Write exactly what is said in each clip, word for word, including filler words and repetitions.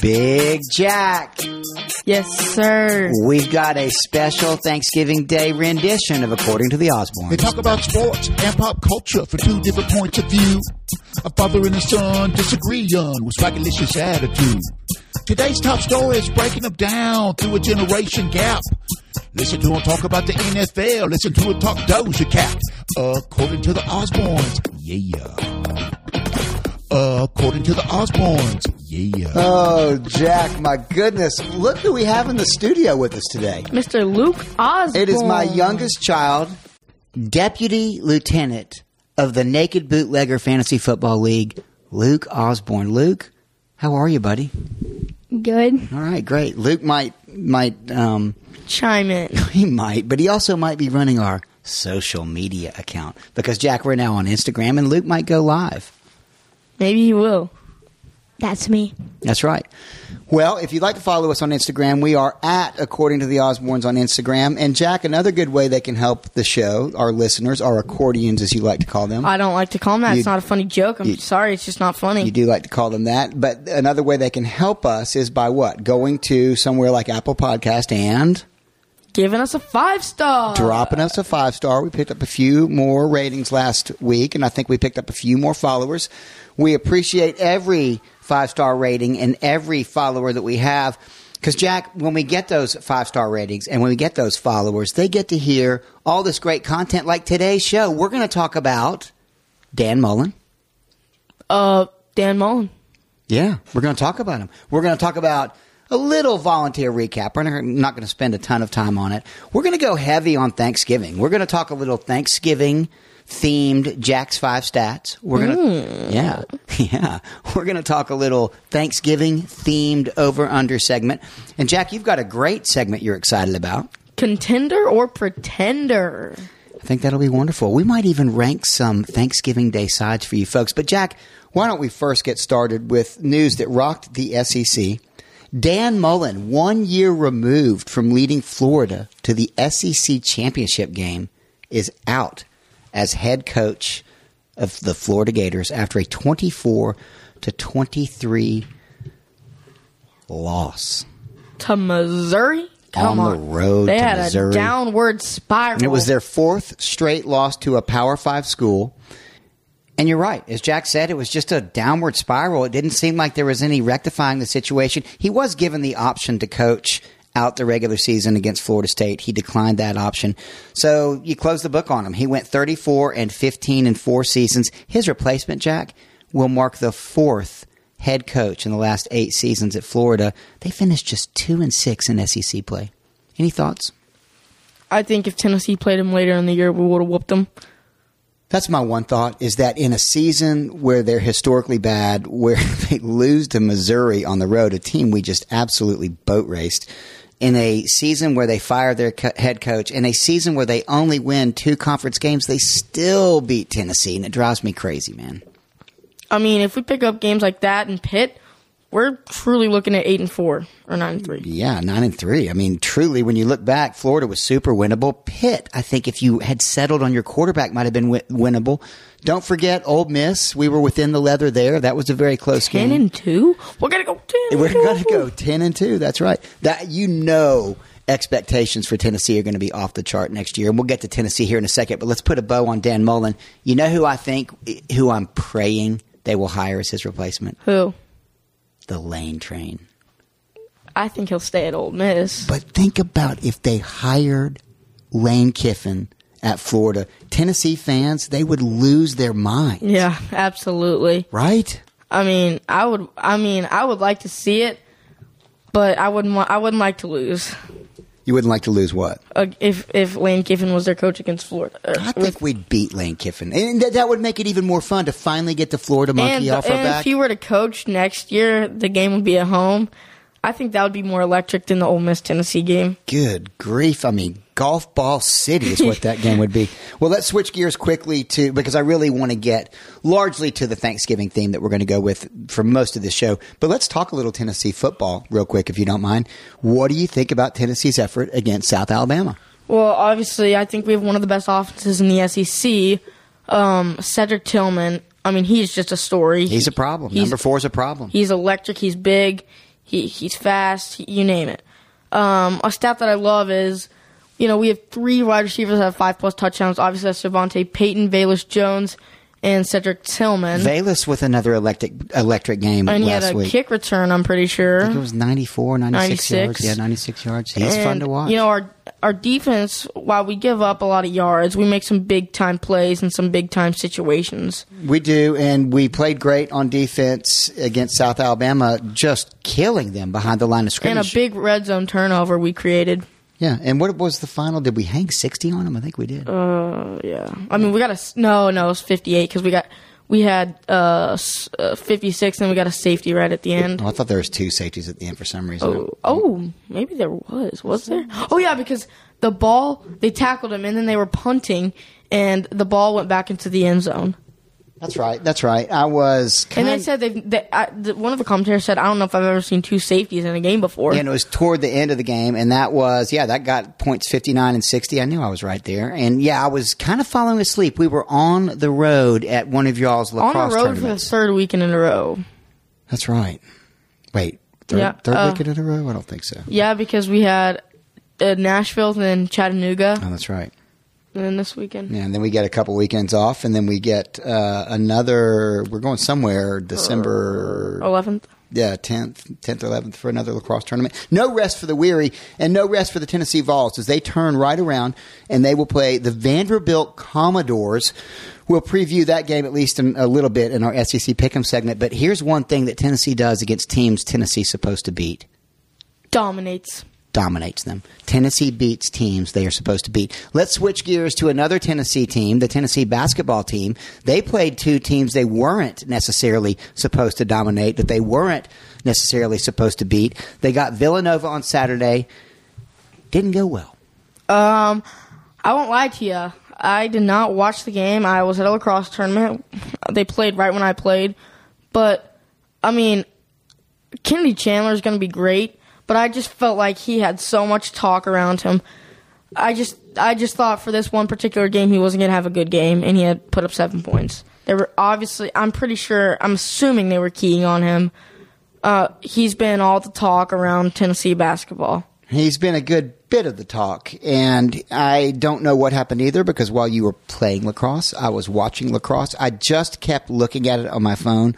Big Jack. Yes, sir. We've got a special Thanksgiving Day rendition of According to the Osbournes. They talk about sports and pop culture from two different points of view. A father and a son disagree on with swagalicious attitude. Today's top story is breaking them down through a generation gap. Listen to them talk about the N F L. Listen to them talk Doja Cat. According to the Osbournes. Yeah. According to the Osbournes. Yeah. Oh, Jack, my goodness. Look who we have in the studio with us today. Mister Luke Osborne. It is my youngest child, Deputy Lieutenant of the Naked Bootlegger Fantasy Football League, Luke Osborne. Luke, how are you, buddy? Good. All right, great. Luke might might um, chime in. He might, but he also might be running our social media account because, Jack, we're now on Instagram, and Luke might go live. Maybe he will. That's me. That's right. Well, if you'd like to follow us on Instagram, we are at According to the Osbournes on Instagram. And, Jack, another good way they can help the show, our listeners, our accordions, as you like to call them. I don't like to call them that. You, it's not a funny joke. I'm you, sorry. It's just not funny. You do like to call them that. But another way they can help us is by what? Going to somewhere like Apple Podcast and giving us a five-star. Dropping us a five-star. We picked up a few more ratings last week, and I think we picked up a few more followers. We appreciate every five-star rating and every follower that we have. Because, Jack, when we get those five-star ratings and when we get those followers, they get to hear all this great content like today's show. We're going to talk about Dan Mullen. Uh, Dan Mullen. Yeah, we're going to talk about him. We're going to talk about a little volunteer recap. We're not going to spend a ton of time on it. We're going to go heavy on Thanksgiving. We're going to talk a little Thanksgiving-themed Jack's five Stats. We're going to, yeah, yeah. We're going to talk a little Thanksgiving-themed over-under segment. And, Jack, you've got a great segment you're excited about. Contender or pretender? I think that'll be wonderful. We might even rank some Thanksgiving Day sides for you folks. But, Jack, why don't we first get started with news that rocked the S E C. Dan Mullen, one year removed from leading Florida to the S E C championship game, is out as head coach of the Florida Gators after a twenty-four to twenty-three loss to Missouri. Come on, on the road they to had Missouri. A downward spiral. It was their fourth straight loss to a Power Five school. And you're right. As Jack said, it was just a downward spiral. It didn't seem like there was any rectifying the situation. He was given the option to coach out the regular season against Florida State. He declined that option. So you close the book on him. He went thirty-four and fifteen in four seasons. His replacement, Jack, will mark the fourth head coach in the last eight seasons at Florida. They finished just two and six in S E C play. Any thoughts? I think if Tennessee played him later in the year, we would have whooped him. That's my one thought, is that in a season where they're historically bad, where they lose to Missouri on the road, a team we just absolutely boat raced, in a season where they fire their co- head coach, in a season where they only win two conference games, they still beat Tennessee, and it drives me crazy, man. I mean, if we pick up games like that in Pitt, we're truly looking at eight and four or nine and three. Yeah, nine and three. I mean, truly, when you look back, Florida was super winnable. Pitt, I think, if you had settled on your quarterback, might have been win- winnable. Don't forget, Ole Miss. We were within the leather there. That was a very close game. Ten and two. We're gonna go ten. We're gonna go ten and two. That's right. That you know. Expectations for Tennessee are going to be off the chart next year. And we'll get to Tennessee here in a second. But let's put a bow on Dan Mullen. You know who I think, who I'm praying they will hire as his replacement? Who? The Lane Train. I think he'll stay at Ole Miss. But think about if they hired Lane Kiffin at Florida. Tennessee fans, they would lose their minds. Yeah, absolutely. Right? I mean, I would. I mean, I would like to see it, but I wouldn't. I wouldn't like to lose. You wouldn't like to lose what? Uh, if if Lane Kiffin was their coach against Florida. Uh, I think we'd beat Lane Kiffin. And th- that would make it even more fun to finally get the Florida monkey and, off and our back. And if he were to coach next year, the game would be at home. I think that would be more electric than the Ole Miss-Tennessee game. Good grief. I mean, golf ball city is what that game would be. Well, let's switch gears quickly to, because I really want to get largely to the Thanksgiving theme that we're going to go with for most of this show. But let's talk a little Tennessee football real quick, if you don't mind. What do you think about Tennessee's effort against South Alabama? Well, obviously, I think we have one of the best offenses in the S E C. Um, Cedric Tillman I mean, he's just a story. He's a problem. He's, Number four is a problem. He's electric. He's big. He He's fast. You name it. Um, a stat that I love is, you know, we have three wide receivers that have five-plus touchdowns. Obviously, that's Cervante Peyton, Valus Jones, and Cedric Tillman. Valus with another electric electric game last week. And he had a week. kick return, I'm pretty sure. I think it was ninety-four, ninety-six yards. Yeah, ninety-six yards. He's and, fun to watch. You know, our our defense, while we give up a lot of yards, we make some big-time plays and some big-time situations. We do, and we played great on defense against South Alabama, just killing them behind the line of scrimmage. And a big red zone turnover we created. Yeah, and what was the final? Did we hang sixty on them? I think we did. Uh, yeah. I mean, we got a no, no. It was fifty-eight because we got we had uh, uh fifty-six, and we got a safety right at the end. Oh, I thought there was two safeties at the end for some reason. Oh, oh, maybe there was. Was there? Oh yeah, because the ball they tackled him, and then they were punting, and the ball went back into the end zone. That's right. That's right. I was. Kind and they said they. they I, the, one of the commentators said, "I don't know if I've ever seen two safeties in a game before." Yeah, and it was toward the end of the game, and that was yeah, that got points fifty-nine and sixty. I knew I was right there, and yeah, I was kind of falling asleep. We were on the road at one of y'all's lacrosse tournaments. On the road tournaments. For the third weekend in a row. That's right. Wait, third, yeah, third uh, weekend in a row? I don't think so. Yeah, because we had uh, Nashville, then Chattanooga. Oh, that's right. And then this weekend. Yeah, and then we get a couple weekends off, and then we get uh, another – we're going somewhere December – eleventh. Yeah, tenth, tenth or eleventh for another lacrosse tournament. No rest for the weary and no rest for the Tennessee Vols as they turn right around, and they will play the Vanderbilt Commodores. We'll preview that game at least in a little bit in our S E C Pick'em segment. But here's one thing that Tennessee does against teams Tennessee's supposed to beat. Dominates. Dominates them. Tennessee beats teams they are supposed to beat. Let's switch gears to another Tennessee team, the Tennessee basketball team. They played two teams they weren't necessarily supposed to dominate, that they weren't necessarily supposed to beat. They got Villanova on Saturday. Didn't go well. Um, I won't lie to you. I did not watch the game. I was at a lacrosse tournament. They played right when I played. But, I mean, Kennedy Chandler is going to be great. But I just felt like he had so much talk around him. I just I just thought for this one particular game he wasn't going to have a good game, and he had put up seven points. They were obviously, I'm pretty sure, I'm assuming they were keying on him. Uh, he's been all the talk around Tennessee basketball. He's been a good bit of the talk, and I don't know what happened either because while you were playing lacrosse, I was watching lacrosse. I just kept looking at it on my phone.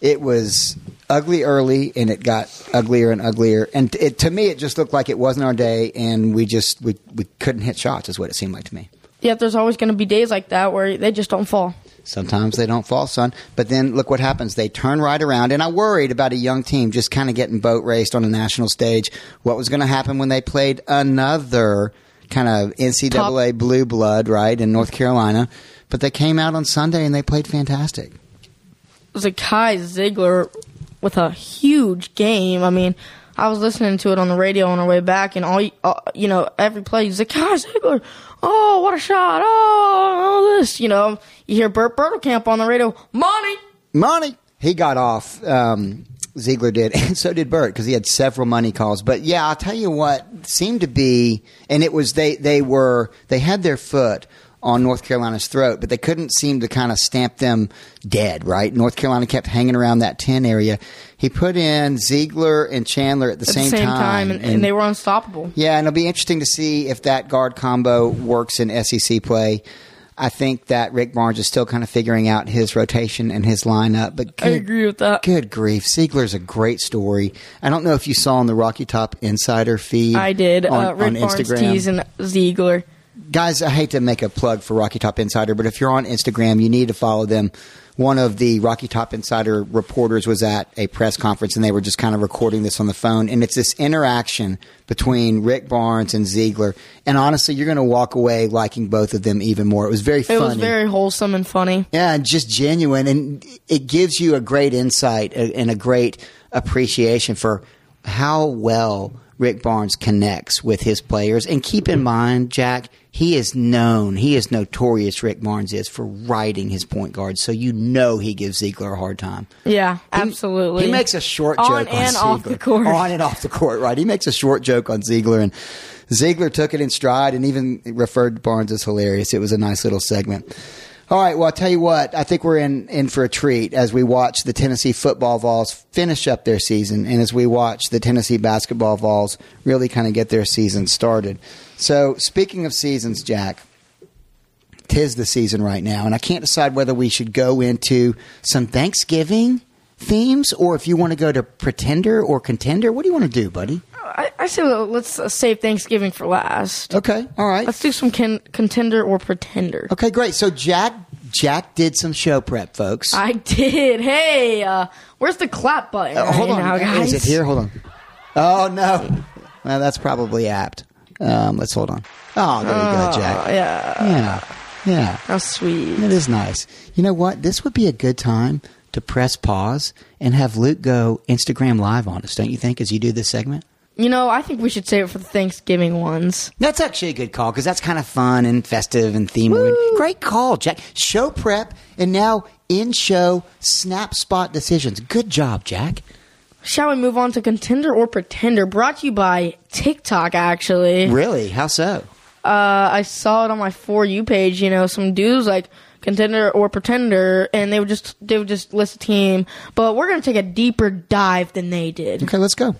It was ugly early, and it got uglier and uglier. And it, to me, it just looked like it wasn't our day, and we just we, we couldn't hit shots is what it seemed like to me. Yeah, there's always going to be days like that where they just don't fall. Sometimes they don't fall, son. But then look what happens. They turn right around, and I worried about a young team just kind of getting boat raced on a national stage. What was going to happen when they played another kind of N C double A Top. Blue blood, right, in North Carolina. But they came out on Sunday, and they played fantastic. It was a Kai Ziegler with a huge game. I mean, I was listening to it on the radio on our way back, and all uh, you know, every play, he's like, Kai Ziegler, oh, what a shot, oh, all this. You know, you hear Bert Bertelkamp on the radio, money, money. He got off, um, Ziegler did, and so did Bert, because he had several money calls. But, yeah, I'll tell you what seemed to be, and it was they, they were, they had their foot on North Carolina's throat, but they couldn't seem to kind of stamp them dead, right? North Carolina kept hanging around that ten area. He put in Ziegler and Chandler at the, at same, the same time. time and, and, and they were unstoppable. Yeah, and it'll be interesting to see if that guard combo works in S E C play. I think that Rick Barnes is still kind of figuring out his rotation and his lineup. But good, I agree with that. Good grief. Ziegler's a great story. I don't know if you saw on the Rocky Top Insider feed. I did. On, uh, Rick on Barnes Instagram. Tees and Ziegler. Guys, I hate to make a plug for Rocky Top Insider, but if you're on Instagram, you need to follow them. One of the Rocky Top Insider reporters was at a press conference, and they were just kind of recording this on the phone. And it's this interaction between Rick Barnes and Ziegler. And honestly, you're going to walk away liking both of them even more. It was very funny. It was very wholesome and funny. Yeah, and just genuine. And it gives you a great insight and a great appreciation for how well Rick Barnes connects with his players. And keep in mind, Jack, he is known, he is notorious, Rick Barnes is, for riding his point guard. So you know he gives Ziegler a hard time. Yeah, he, absolutely. He makes a short joke on, and on Ziegler. Off the court. On and off the court, right. He makes a short joke on Ziegler, and Ziegler took it in stride and even referred to Barnes as hilarious. It was a nice little segment. All right, well, I'll tell you what. I think we're in, in for a treat as we watch the Tennessee football Vols finish up their season and as we watch the Tennessee basketball Vols really kind of get their season started. So speaking of seasons, Jack, tis the season right now, and I can't decide whether we should go into some Thanksgiving themes or if you want to go to pretender or contender. What do you want to do, buddy? I, I say let's save Thanksgiving for last. Okay, all right. Let's do some can, contender or pretender. Okay, great. So Jack, Jack did some show prep, folks. I did. Hey, uh, where's the clap button? Uh, hold right on, now, guys? Is it here? Hold on. Oh no, well, that's probably apt. Um, let's hold on. Oh, there you uh, go, Jack. Yeah, yeah, yeah. How sweet. It is nice. You know what? This would be a good time to press pause and have Luke go Instagram Live on us, don't you think? As you do this segment. You know, I think we should save it for the Thanksgiving ones. That's actually a good call because that's kind of fun and festive and theme-oriented. Great call, Jack. Show prep and now in-show snap spot decisions. Good job, Jack. Shall we move on to contender or pretender? Brought to you by TikTok, actually. Really? How so? Uh, I saw it on my For You page. You know, some dudes like contender or pretender, and they would just they would just list a team. But we're gonna take a deeper dive than they did. Okay, let's go.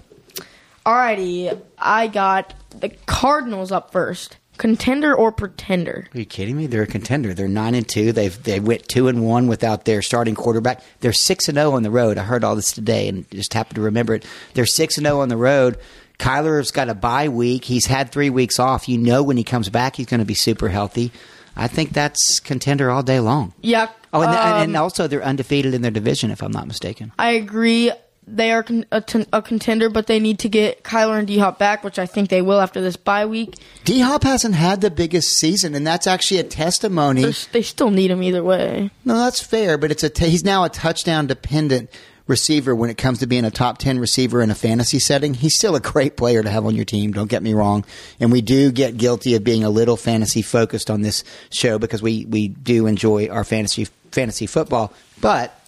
Alrighty, I got the Cardinals up first. Contender or pretender? Are you kidding me? They're a contender. They're nine and two. They've they went two and one without their starting quarterback. They're six and zero on the road. I heard all this today and just happened to remember it. They're six and zero on the road. Kyler's got a bye week. He's had three weeks off. You know when he comes back, he's going to be super healthy. I think that's contender all day long. Yeah. Oh, and, um, the, and also they're undefeated in their division, if I'm not mistaken. I agree. They are a, t- a contender, but they need to get Kyler and D Hop back, which I think they will after this bye week. D Hop hasn't had the biggest season, and that's actually a testimony. They're, they still need him either way. No, that's fair, but it's a t- he's now a touchdown dependent receiver when it comes to being a top ten receiver in a fantasy setting. He's still a great player to have on your team, don't get me wrong. And we do get guilty of being a little fantasy focused on this show because we, we do enjoy our fantasy fantasy football, but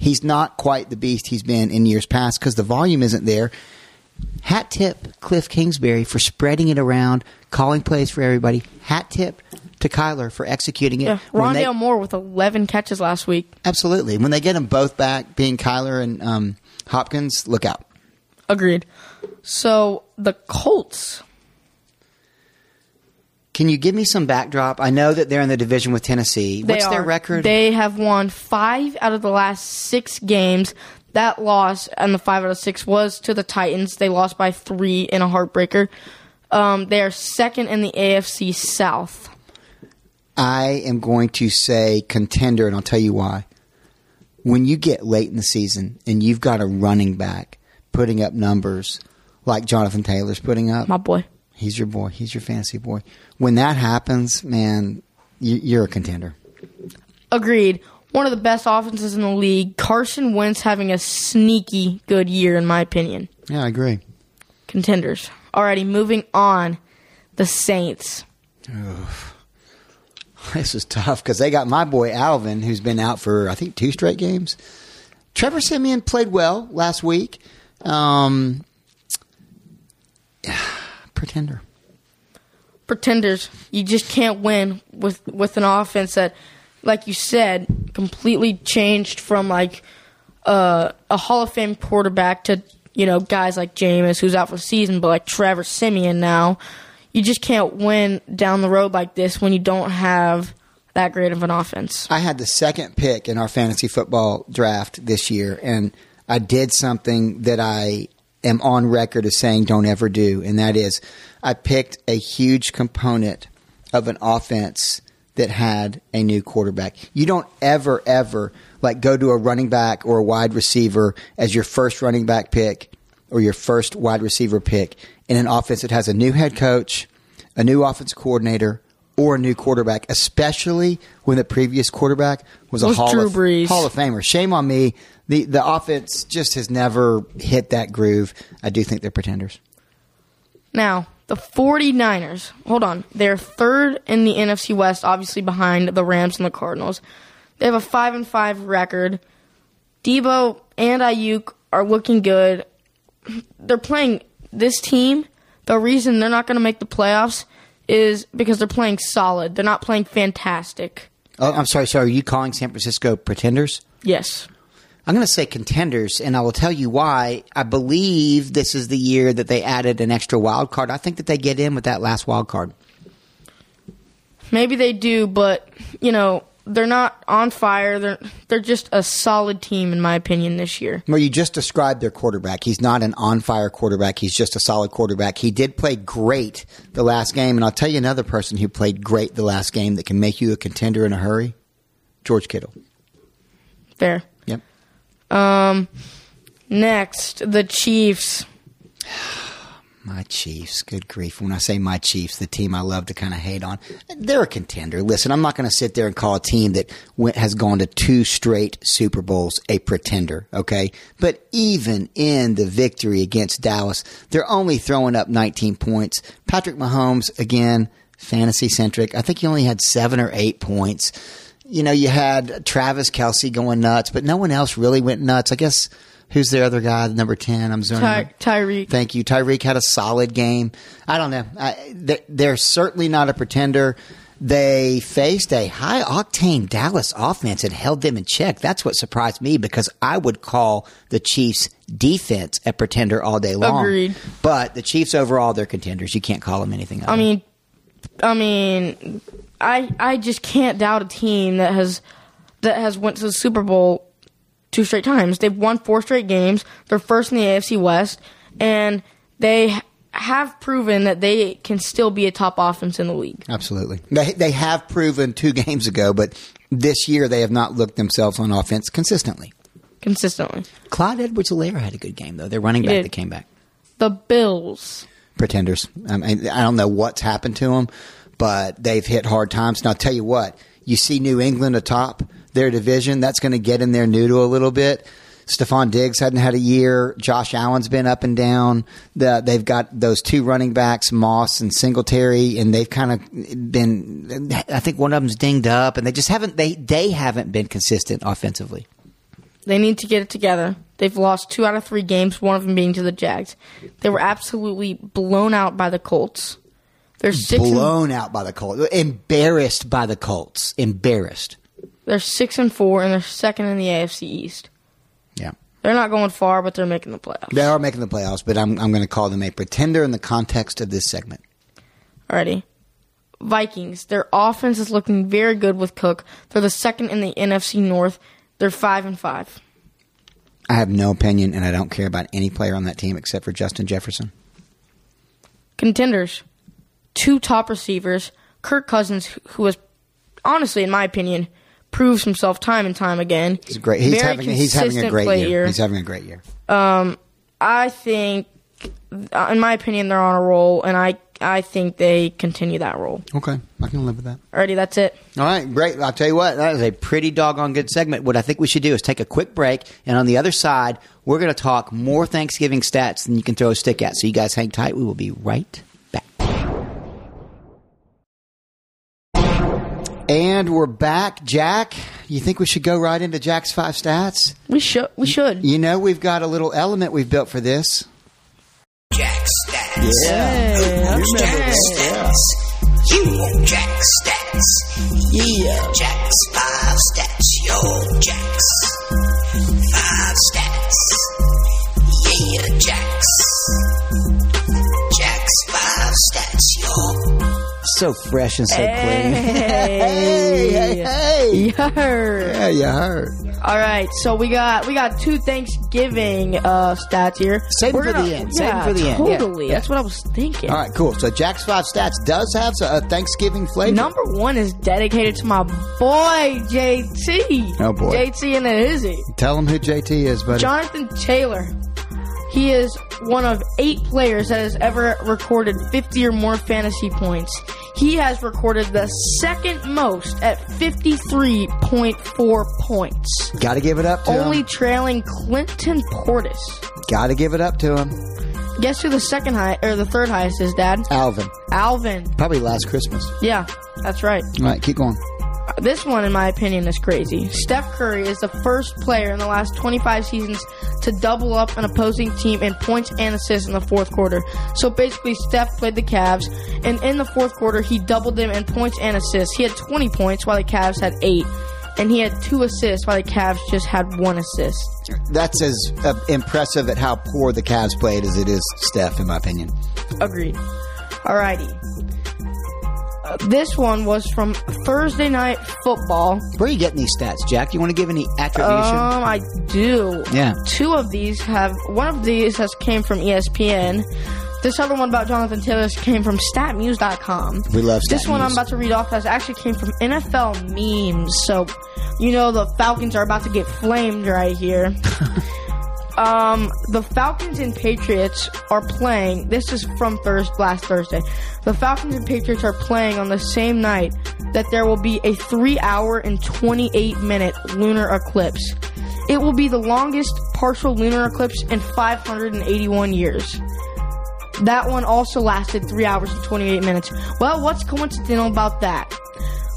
he's not quite the beast he's been in years past because the volume isn't there. Hat tip Cliff Kingsbury for spreading it around, calling plays for everybody. Hat tip to Kyler for executing it. Yeah, Rondale they, Moore with eleven catches last week. Absolutely. When they get them both back, being Kyler and um, Hopkins, look out. Agreed. So the Colts. Can you give me some backdrop? I know that they're in the division with Tennessee. What's their record? They have won five out of the last six games. That loss and the five out of six was to the Titans. They lost by three in a heartbreaker. Um, they are second in the A F C South. I am going to say contender, and I'll tell you why. When you get late in the season and you've got a running back putting up numbers like Jonathan Taylor's putting up. My boy. He's your boy. He's your fantasy boy. When that happens, man, you're a contender. Agreed. One of the best offenses in the league. Carson Wentz having a sneaky good year, in my opinion. Yeah, I agree. Contenders. Alrighty, moving on. The Saints. Oof. This is tough because they got my boy Alvin, who's been out for, I think, two straight games. Trevor Simeon played well last week. Um... Pretender. Pretenders. You just can't win with, with an offense that, like you said, completely changed from like uh, a Hall of Fame quarterback to, you know, guys like Jameis who's out for the season, but like Trevor Simeon now. You just can't win down the road like this when you don't have that great of an offense. I had the second pick in our fantasy football draft this year, and I did something that I – am on record as saying don't ever do, and that is I picked a huge component of an offense that had a new quarterback. You don't ever, ever like go to a running back or a wide receiver as your first running back pick or your first wide receiver pick in an offense that has a new head coach, a new offense coordinator, or a new quarterback, especially when the previous quarterback was a Hall of, Hall of Famer. Shame on me. The the offense just has never hit that groove. I do think they're pretenders. Now, the 49ers. Hold on. They're third in the N F C West, obviously behind the Rams and the Cardinals. They have a five and five record. Debo and Aiyuk are looking good. They're playing this team. The reason they're not going to make the playoffs is because they're playing solid. They're not playing fantastic. Oh, I'm sorry. So are you calling San Francisco pretenders? Yes. I'm going to say contenders, and I will tell you why. I believe this is the year that they added an extra wild card. I think that they get in with that last wild card. Maybe they do, but, you know, they're not on fire. They're they're just a solid team, in my opinion, this year. Well, you just described their quarterback. He's not an on-fire quarterback. He's just a solid quarterback. He did play great the last game, and I'll tell you another person who played great the last game that can make you a contender in a hurry, George Kittle. Fair. Yep. Um, next, the Chiefs. My Chiefs, good grief. When I say my Chiefs, the team I love to kind of hate on, they're a contender. Listen, I'm not going to sit there and call a team that went, has gone to two straight Super Bowls a pretender, okay? But even in the victory against Dallas, they're only throwing up nineteen points. Patrick Mahomes, again, fantasy-centric. I think he only had seven or eight points. You know, you had Travis Kelsey going nuts, but no one else really went nuts. I guess, who's their other guy, number ten? I'm zoning Ty- Tyreek. Thank you. Tyreek had a solid game. I don't know. I, they, they're certainly not a pretender. They faced a high-octane Dallas offense and held them in check. That's what surprised me, because I would call the Chiefs' defense a pretender all day long. Agreed. But the Chiefs overall, they're contenders. You can't call them anything other. I mean, I mean... I, I just can't doubt a team that has that has went to the Super Bowl two straight times. They've won four straight games. They're first in the A F C West, and they have proven that they can still be a top offense in the league. Absolutely. They they have proven two games ago, but this year they have not looked themselves on offense consistently. Consistently. Clyde Edwards-Helaire had a good game, though. Their running back that came back. The Bills. Pretenders. I mean, I don't know what's happened to them, but they've hit hard times. And I'll tell you what, you see New England atop their division. That's going to get in their noodle a little bit. Stephon Diggs hadn't had a year. Josh Allen's been up and down. The, they've got those two running backs, Moss and Singletary, and they've kind of been, I think one of them's dinged up, and they just haven't, they, they haven't been consistent offensively. They need to get it together. They've lost two out of three games, one of them being to the Jags. They were absolutely blown out by the Colts. They're six blown and, out by the Colts. Embarrassed by the Colts. Embarrassed. They're six and four, and they're second in the A F C East. Yeah. They're not going far, but they're making the playoffs. They are making the playoffs, but I'm I'm going to call them a pretender in the context of this segment. Alrighty. Vikings. Their offense is looking very good with Cook. They're the second in the N F C North. They're five and five. I have no opinion, and I don't care about any player on that team except for Justin Jefferson. Contenders. Two top receivers, Kirk Cousins, who has, honestly, in my opinion, proves himself time and time again. He's great. He's Very having. He's having a great year. year. He's having a great year. Um, I think, in my opinion, they're on a roll, and I I think they continue that roll. Okay, I can live with that. Alrighty, that's it. All right, great. I'll tell you what, that is a pretty doggone good segment. What I think we should do is take a quick break, and on the other side, we're going to talk more Thanksgiving stats than you can throw a stick at. So you guys hang tight. We will be right back. And we're back. Jack, you think we should go right into Jack's five stats? We should. We should. You know, we've got a little element we've built for this. Jack's stats. Yeah. yeah. You Jack's stats. Yeah. You want Jack's stats. Yeah. Jack's five stats. Yo, Jack's five stats. Yeah, Jack's. Jack's five stats. Yo. So fresh and so hey. clean. hey, hey, hey. You heard. Yeah, you heard. All right, so we got we got two Thanksgiving uh, stats here. Save them for gonna, the end. Save yeah, them for the totally. end. Totally. Yeah. That's what I was thinking. All right, cool. So Jack's Five Stats does have a Thanksgiving flavor. Number one is dedicated to my boy, J T. Oh, boy. J T and the Izzy. Tell him who J T is, buddy. Jonathan Taylor. He is one of eight players that has ever recorded fifty or more fantasy points. He has recorded the second most at fifty-three point four points. Gotta give it up to Only him. Only trailing Clinton Portis. Gotta give it up to him. Guess who the second high or the third highest is, Dad? Alvin. Alvin. Probably last Christmas. Yeah, that's right. All right, keep going. This one, in my opinion, is crazy. Steph Curry is the first player in the last twenty-five seasons to double up an opposing team in points and assists in the fourth quarter. So basically, Steph played the Cavs, and in the fourth quarter, he doubled them in points and assists. He had twenty points while the Cavs had eight, and he had two assists while the Cavs just had one assist. That's as uh, impressive at how poor the Cavs played as it is Steph, in my opinion. Agreed. Alrighty. This one was from Thursday Night Football. Where are you getting these stats, Jack? You want to give any attribution? Um, I do. Yeah. Two of these have... One of these has came from E S P N. This other one about Jonathan Taylor came from stat muse dot com. We love StatMuse. This one I'm about to read off has actually came from N F L memes. So, you know the Falcons are about to get flamed right here. Um, the Falcons and Patriots are playing. This is from Thursday, last Thursday. The Falcons and Patriots are playing on the same night that there will be a three hour and twenty-eight minute lunar eclipse. It will be the longest partial lunar eclipse in five hundred eighty-one years. That one also lasted three hours and twenty-eight minutes. Well, what's coincidental about that?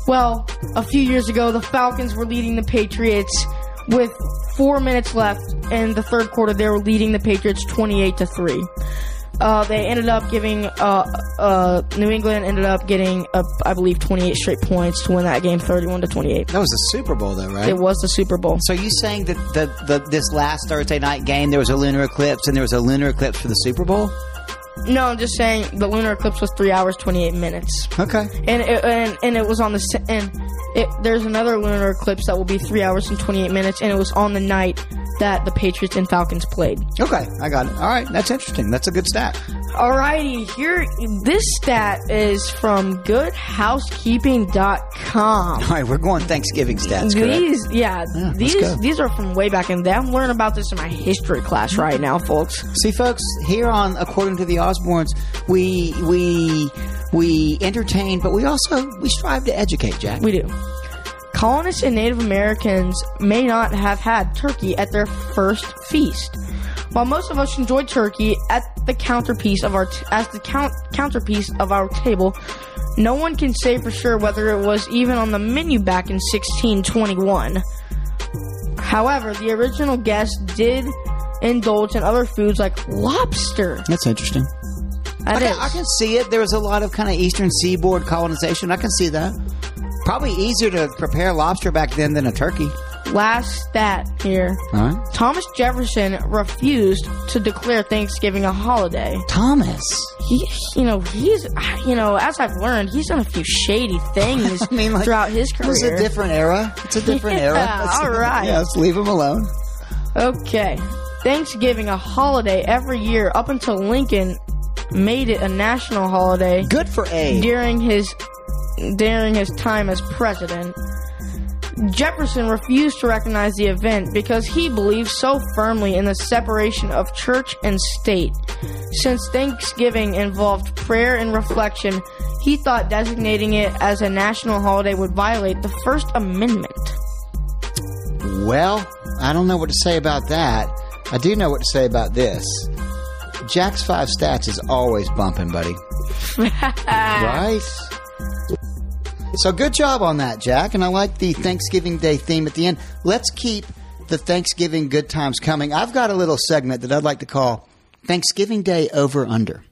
Well, a few years ago, the Falcons were leading the Patriots with four minutes left in the third quarter. They were leading the Patriots twenty-eight to three. Uh, they ended up giving, uh, uh, New England ended up getting, uh, I believe, twenty-eight straight points to win that game, thirty-one to twenty-eight. That was the Super Bowl, though, right? It was the Super Bowl. So are you saying that the, the this last Thursday night game, there was a lunar eclipse, and there was a lunar eclipse for the Super Bowl? No, I'm just saying the lunar eclipse was three hours, twenty-eight minutes. Okay. And it, and, and it was on the... And it, there's another lunar eclipse that will be three hours and twenty-eight minutes, and it was on the night that the Patriots and Falcons played. Okay, I got it. All right, that's interesting. That's a good stat. All righty, here... This stat is from good housekeeping dot com. All right, we're going Thanksgiving stats, correct? These, yeah, yeah these, these are from way back in the day. I'm learning about this in my history class right now, folks. See, folks, here on According to the Osbournes, we we we entertain, but we also we strive to educate, Jack. We do. Colonists and Native Americans may not have had turkey at their first feast. While most of us enjoy turkey at the counterpiece of our t- as the count- counterpiece of our table, no one can say for sure whether it was even on the menu back in sixteen twenty-one. However, the original guest did indulge in other foods like lobster. That's interesting. I can, I can see it. There was a lot of kind of eastern seaboard colonization. I can see that. Probably easier to prepare lobster back then than a turkey. Last stat here. All right. Thomas Jefferson refused to declare Thanksgiving a holiday. Thomas. He, you know, he's, you know, as I've learned, he's done a few shady things I mean, like, throughout his career. It's a different era. It's a different yeah, era. That's all right. Yeah, let's leave him alone. Okay. Thanksgiving, a holiday every year up until Lincoln made it a national holiday. Good for Abe. During his during his time as president, Jefferson refused to recognize the event because he believed so firmly in the separation of church and state. Since Thanksgiving involved prayer and reflection, he thought designating it as a national holiday would violate the First Amendment. Well, I don't know what to say about that. I do know what to say about this. Jack's five Stats is always bumping, buddy. Right? So good job on that, Jack. And I like the Thanksgiving Day theme at the end. Let's keep the Thanksgiving good times coming. I've got a little segment that I'd like to call Thanksgiving Day Over Under.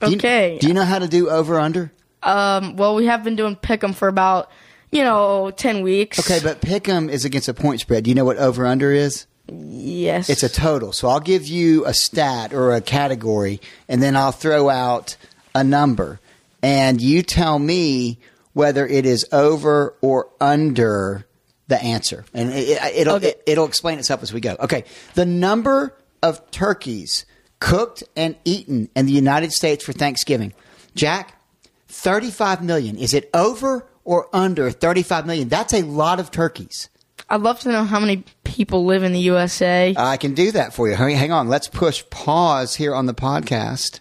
Do okay. You, do you know how to do over under? Um. Well, we have been doing pick 'em for about, you know, ten weeks. Okay, but pick 'em is against a point spread. Do you know what over under is? Yes. It's a total. So I'll give you a stat or a category, and then I'll throw out a number. And you tell me whether it is over or under the answer. And it, it'll, okay. it, it'll explain itself as we go. Okay. The number of turkeys cooked and eaten in the United States for Thanksgiving. Jack, thirty-five million. Is it over or under thirty-five million? That's a lot of turkeys. I'd love to know how many people live in the U S A. I can do that for you. Hang on. Let's push pause here on the podcast.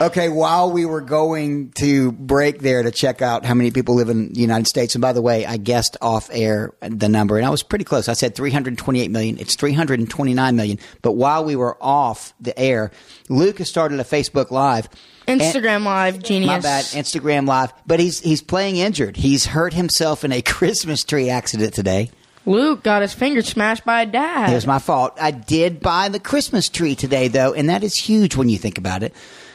right? Okay, while we were going to break there to check out how many people live in the United States, and by the way, I guessed off air the number, and I was pretty close. I said three hundred twenty-eight million. It's three hundred twenty-nine million. But while we were off the air, Luke has started a Facebook Live. Instagram and, Live, genius. My bad, Instagram Live. But he's he's playing injured. He's hurt himself in a Christmas tree accident today. Luke got his finger smashed by Dad. It was my fault. I did buy the Christmas tree today, though, and that is huge when you think about it.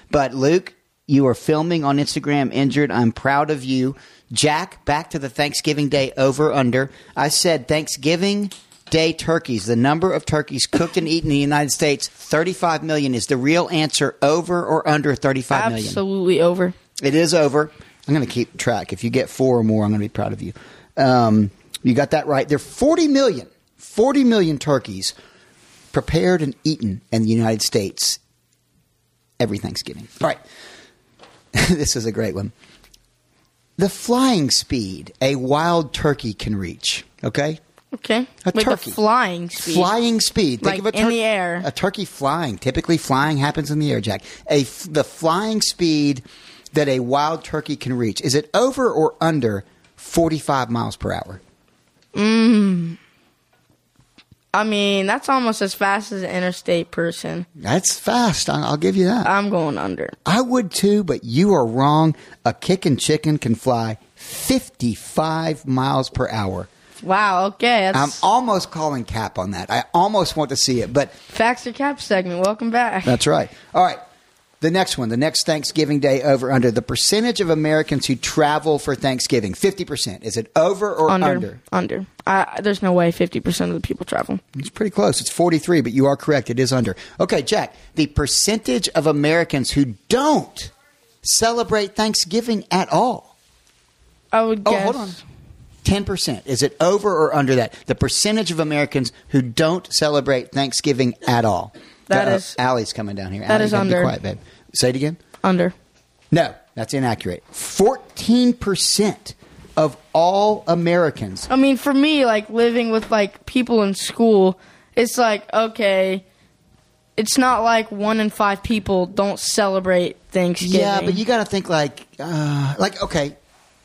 But, Luke, you are filming on Instagram injured. I'm proud of you. Jack, back to the Thanksgiving Day over-under. I said Thanksgiving Day turkeys, the number of turkeys cooked and eaten in the United States, thirty-five million. Is the real answer over or under thirty-five million? Absolutely over. It is over. I'm going to keep track. If you get four or more, I'm going to be proud of you. Um... You got that right. There are forty million, forty million turkeys prepared and eaten in the United States every Thanksgiving. All right. This is a great one. The flying speed a wild turkey can reach. Okay? Okay. A Wait, turkey. The flying speed. Flying speed. Think like of a turkey. In the air. A turkey flying. Typically flying happens in the air, Jack. A, the flying speed that a wild turkey can reach. Is it over or under forty-five miles per hour? Mm. I mean, that's almost as fast as an interstate person. That's fast. I'll give you that. I'm going under. I would too, but you are wrong. A kickin' chicken can fly fifty-five miles per hour. Wow, okay. That's... I'm almost calling cap on that. I almost want to see it, but... Facts or Cap segment. Welcome back. That's right. All right. The next one, the next Thanksgiving Day over under, the percentage of Americans who travel for Thanksgiving, fifty percent. Is it over or under? Under. Under. I, there's no way fifty percent of the people travel. It's pretty close. It's forty-three, but you are correct. It is under. Okay, Jack, the percentage of Americans who don't celebrate Thanksgiving at all. I would guess. Oh, hold on. ten percent. Is it over or under that? The percentage of Americans who don't celebrate Thanksgiving at all. That uh, is... Allie's coming down here. That Allie, is under. Be quiet, babe. Say it again. Under. No, that's inaccurate. fourteen percent of all Americans. I mean, for me, like, living with, like, people in school, it's like, okay, it's not like one in five people don't celebrate Thanksgiving. Yeah, but you got to think, like, uh, like, okay,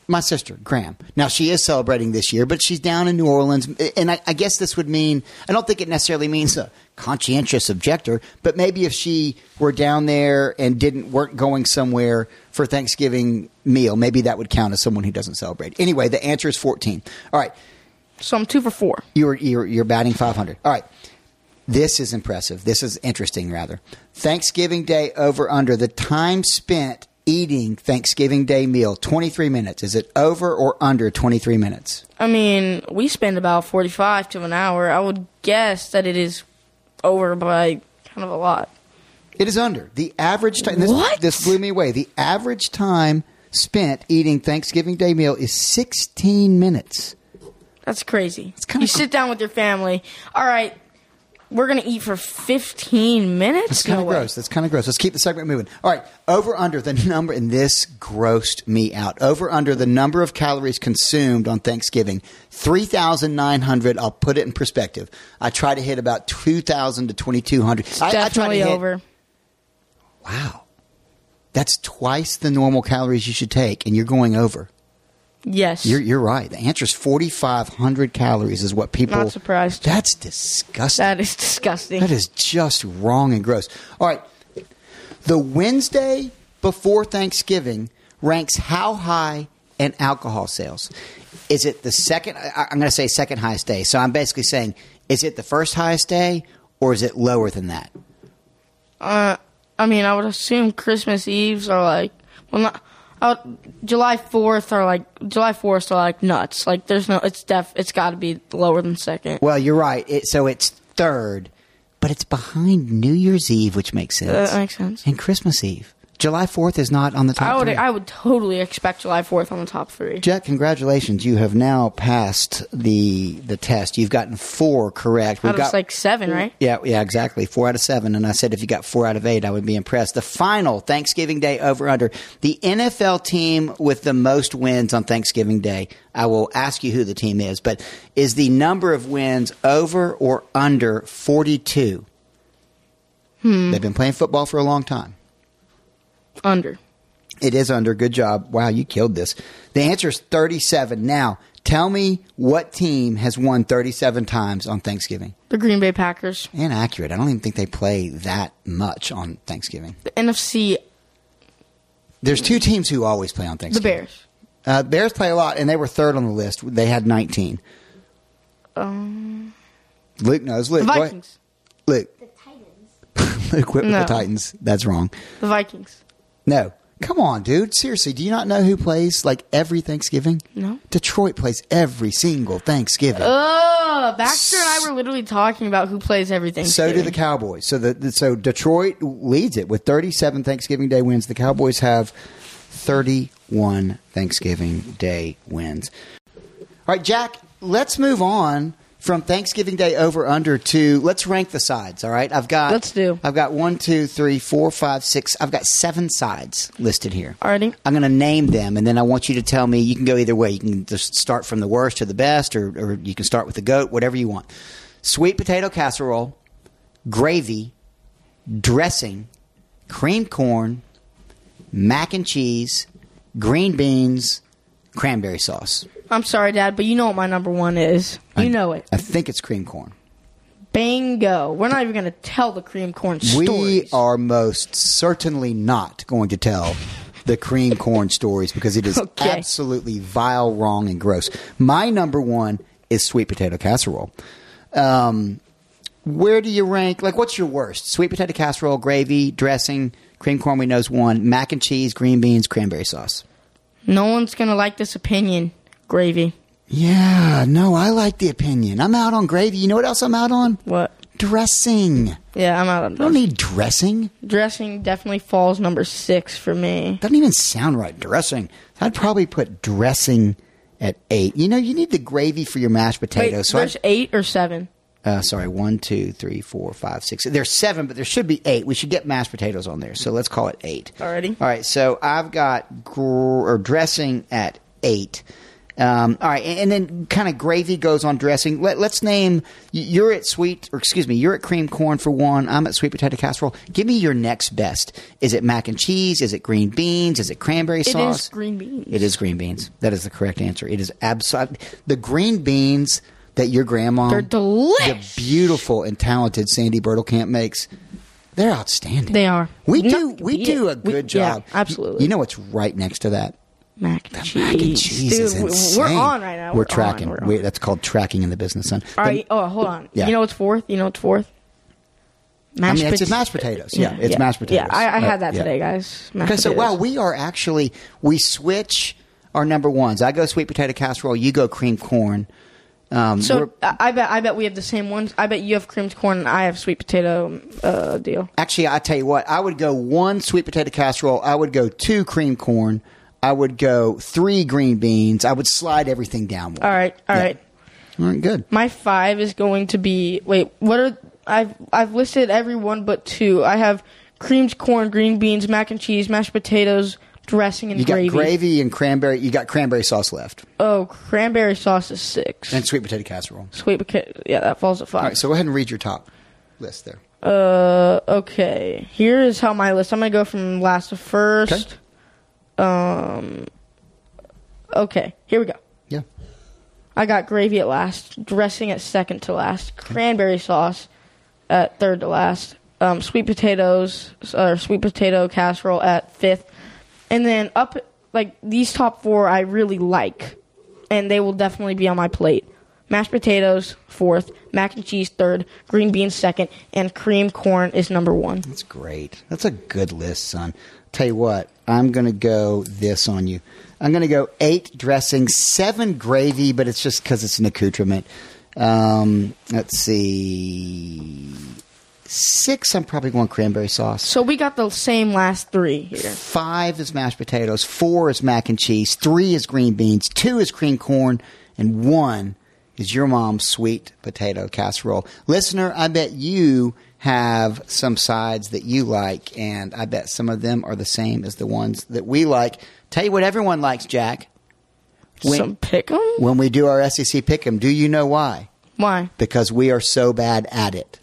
my sister, Graham. Now, she is celebrating this year, but she's down in New Orleans. And I, I guess this would mean – I don't think it necessarily means a conscientious objector, but maybe if she were down there and didn't weren't going somewhere for Thanksgiving meal, maybe that would count as someone who doesn't celebrate. Anyway, the answer is fourteen. All right. So I'm two for four. You're, you're, you're batting five hundred. All right. This is impressive. This is interesting, rather. Thanksgiving Day over under, the time spent – eating Thanksgiving Day meal, twenty-three minutes. Is it over or under twenty-three minutes? I mean, we spend about forty-five to an hour. I would guess that it is over by kind of a lot. It is under. The average time. This, what? This blew me away. The average time spent eating Thanksgiving Day meal is sixteen minutes. That's crazy. It's kind of you cool. Sit down with your family. All right. We're going to eat for fifteen minutes? That's kind of no gross. That's kind of gross. Let's keep the segment moving. All right. Over under the number, and this grossed me out. Over under the number of calories consumed on Thanksgiving, three thousand nine hundred. I'll put it in perspective. I try to hit about two thousand to twenty-two hundred. It's I, definitely I try to over. Hit, wow. That's twice the normal calories you should take, and you're going over. Yes. You're, you're right. The answer is forty-five hundred calories is what people... Not surprised. That's disgusting. That is disgusting. That is just wrong and gross. All right. The Wednesday before Thanksgiving ranks how high in alcohol sales? Is it the second... I, I'm going to say second highest day. So I'm basically saying, is it the first highest day or is it lower than that? Uh, I mean, I would assume Christmas Eves are like... Well, not... Uh, July fourth are like July fourth are like nuts. Like there's no it's def it's got to be lower than second. Well, you're right. It, so it's third, but it's behind New Year's Eve, which makes sense. That makes sense. And Christmas Eve. July fourth is not on the top I would, three. I would totally expect July fourth on the top three. Jack, congratulations. You have now passed the the test. You've gotten four correct. We've out got, of like seven, right? Yeah, yeah, exactly. Four out of seven. And I said if you got four out of eight, I would be impressed. The final Thanksgiving Day over-under. The N F L team with the most wins on Thanksgiving Day. I will ask you who the team is. But is the number of wins over or under forty-two? Hmm. They've been playing football for a long time. Under. It is under. Good job. Wow, you killed this. The answer is thirty-seven. Now, tell me what team has won thirty-seven times on Thanksgiving. The Green Bay Packers. Inaccurate. I don't even think they play that much on Thanksgiving. The N F C. There's two teams who always play on Thanksgiving. The Bears. Uh, Bears play a lot, and they were third on the list. They had nineteen. Um, Luke knows. Luke, the Vikings. Luke. The Titans. Luke went with no. the Titans. That's wrong. The Vikings. No. Come on, dude. Seriously, do you not know who plays like every Thanksgiving? No. Detroit plays every single Thanksgiving. Oh, Baxter S- and I were literally talking about who plays every Thanksgiving. So do the Cowboys. So the, the so Detroit leads it with thirty-seven Thanksgiving Day wins. The Cowboys have thirty-one Thanksgiving Day wins. All right, Jack, let's move on from Thanksgiving Day over under to let's rank the sides, all right? I've got Let's do. I've got one, two, three, four, five, six. I've got seven sides listed here. All righty. I'm going to name them, and then I want you to tell me. You can go either way. You can just start from the worst to the best, or, or you can start with the goat, whatever you want. Sweet potato casserole, gravy, dressing, creamed corn, mac and cheese, green beans, cranberry sauce. I'm sorry, Dad, but you know what my number one is. You I, know it. I think it's cream corn. Bingo. We're not even going to tell the cream corn stories. We are most certainly not going to tell the cream corn stories because it is okay. absolutely vile, wrong, and gross. My number one is sweet potato casserole. Um, where do you rank? Like, what's your worst? Sweet potato casserole, gravy, dressing, cream corn we know is one, mac and cheese, green beans, cranberry sauce. No one's going to like this opinion. Gravy. Yeah, no, I like the opinion. I'm out on gravy. You know what else I'm out on? What? Dressing. Yeah, I'm out on dressing. I don't need dressing. Dressing definitely falls number six for me. Doesn't even sound right, dressing. I'd probably put dressing at eight. You know, you need the gravy for your mashed potatoes. Wait, so there's I, eight or seven? Uh, sorry, one, two, three, four, five, six. There's seven, but there should be eight. We should get mashed potatoes on there, so let's call it eight. Alrighty. All right, so I've got gr- or dressing at eight. Um, all right, and, and then kind of gravy goes on dressing. Let, let's name you're at sweet, or excuse me, you're at cream corn for one. I'm at sweet potato casserole. Give me your next best. Is it mac and cheese? Is it green beans? Is it cranberry sauce? It is green beans. It is green beans. That is the correct answer. It is absolutely the green beans that your grandma, they're delicious. The beautiful and talented Sandy Bertelkamp makes. They're outstanding. They are. We Not, do we yeah, do a good we, job. Yeah, absolutely. You, you know what's right next to that? Mac and the cheese. Mac and cheese is insane. We're on right now. We're, we're tracking. On, we're on. We, that's called tracking in the business, son. All right. Oh, hold on. Yeah. You know what's fourth? You know what's fourth? Mashed I mean, pot- it's just mashed potatoes. Yeah, yeah. it's yeah. mashed potatoes. Yeah, I, I had that yeah. today, guys. Mashed okay, so potatoes. Wow, we are actually, we switch our number ones. I go sweet potato casserole. You go cream corn. Um, so I bet I bet we have the same ones. I bet you have creamed corn and I have sweet potato uh, deal. Actually, I tell you what. I would go one sweet potato casserole. I would go two cream corn. I would go three green beans. I would slide everything down. All right, all yeah. right, all right. Good. My five is going to be. Wait, what are I've I've listed every one but two. I have creamed corn, green beans, mac and cheese, mashed potatoes, dressing, and you gravy. You got gravy and cranberry. You got cranberry sauce left. Oh, cranberry sauce is six. And sweet potato casserole. Sweet potato. Yeah, that falls at five. All right, so go ahead and read your top list there. Uh, okay. Here is how my list. I'm gonna go from last to first. Okay. Um. Okay, here we go. Yeah. I got gravy at last, dressing at second to last, cranberry sauce at third to last, um, sweet potatoes or sweet potato casserole at fifth, and then up like these top four I really like, and they will definitely be on my plate. Mashed potatoes fourth, mac and cheese third, green beans second, and cream corn is number one. That's great. That's a good list, son. Tell you what, I'm going to go this on you. I'm going to go eight dressing, seven gravy, but it's just because it's an accoutrement. Um, let's see. Six, I'm probably going cranberry sauce. So we got the same last three here. Five is mashed potatoes. Four is mac and cheese. Three is green beans. Two is cream corn. And one is your mom's sweet potato casserole. Listener, I bet you have some sides that you like, and I bet some of them are the same as the ones that we like. Tell you what everyone likes, Jack. When, some pick'em? When we do our S E C pick'em, do you know why? Why? Because we are so bad at it.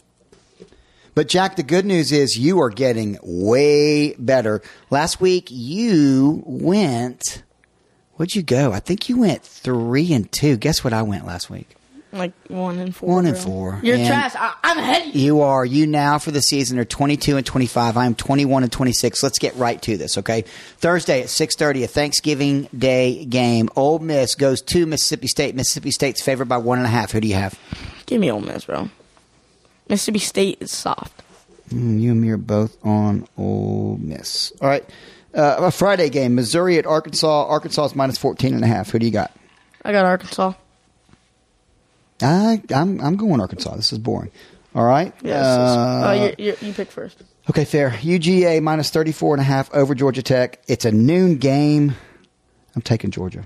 But, Jack, the good news is you are getting way better. Last week you went – where'd you go? I think you went three and two. Guess what I went last week? Like one and four. One and really. four. You're and trash. I, I'm ahead of you. You are. You now for the season are twenty-two and twenty-five. I am twenty-one and twenty-six. Let's get right to this, okay? Thursday at six thirty, a Thanksgiving Day game. Ole Miss goes to Mississippi State. Mississippi State's favored by one and a half. Who do you have? Give me Ole Miss, bro. Mississippi State is soft. Mm, you and me are both on Ole Miss. All right. Uh, a Friday game, Missouri at Arkansas. Arkansas is minus fourteen and a half. Who do you got? I got Arkansas. I, I'm I'm going Arkansas. This is boring. All right. Yeah, uh, is, uh, you, you, you pick first. Okay, fair. U G A minus thirty-four and a half over Georgia Tech. It's a noon game. I'm taking Georgia.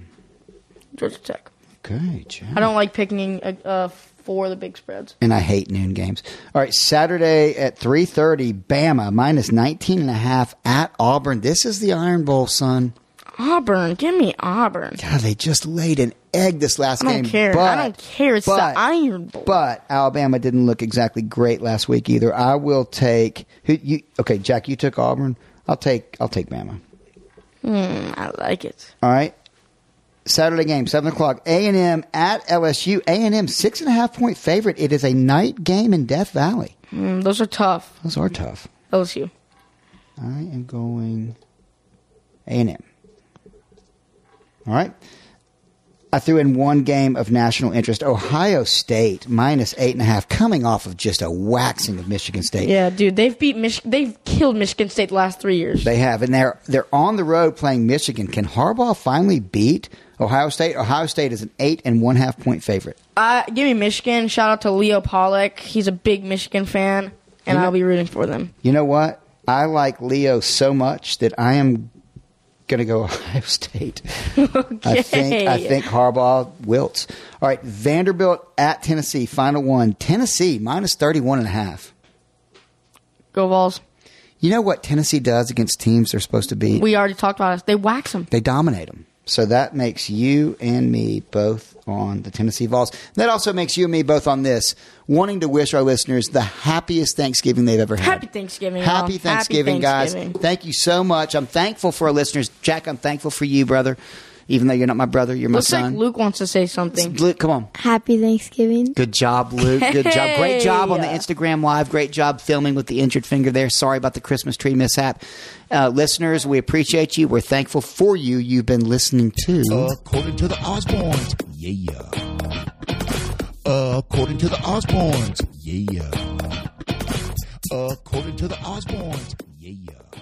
Georgia Tech. Okay, Jack. I don't like picking uh, for the big spreads. And I hate noon games. All right, Saturday at three thirty, Bama minus nineteen and a half at Auburn. This is the Iron Bowl, son. Auburn. Give me Auburn. God, they just laid an egg this last game. I don't game, care. But, I don't care. It's but, the Iron Bowl. But Alabama didn't look exactly great last week either. I will take who you. Okay, Jack, you took Auburn. I'll take. I'll take Bama. Mm, I like it. All right. Saturday game, seven o'clock. A and M at L S U. A and M six and a half point favorite. It is a night game in Death Valley. Mm, those are tough. Those are tough. L S U. I am going A and M. All right. I threw in one game of national interest. Ohio State, minus eight and a half, coming off of just a waxing of Michigan State. Yeah, dude, they've beat Mich- they've killed Michigan State the last three years. They have, and they're they're on the road playing Michigan. Can Harbaugh finally beat Ohio State? Ohio State is an eight and one half point favorite. Uh, give me Michigan. Shout out to Leo Pollock. He's a big Michigan fan, and you know, I'll be rooting for them. You know what? I like Leo so much that I am going to go Ohio State. Okay. I think I think Harbaugh wilts. All right, Vanderbilt at Tennessee, final one. Tennessee, minus thirty-one and a half. Go Vols. You know what Tennessee does against teams they're supposed to beat? We already talked about it. They wax them. They dominate them. So that makes you and me both on the Tennessee Vols. That also makes you and me both on this, wanting to wish our listeners the happiest Thanksgiving they've ever had. Happy Thanksgiving. Happy Thanksgiving, Happy Thanksgiving, guys. Thanksgiving. Thank you so much. I'm thankful for our listeners. Jack, I'm thankful for you, brother. Even though you're not my brother, you're my Looks son. Looks like Luke wants to say something. Luke, come on. Happy Thanksgiving. Good job, Luke. Good job. Great job on the Instagram Live. Great job filming with the injured finger there. Sorry about the Christmas tree mishap. Uh, listeners, we appreciate you. We're thankful for you. You've been listening to According to the Osbournes. Yeah. According to the Osbournes. Yeah. According to the Osbournes. Yeah.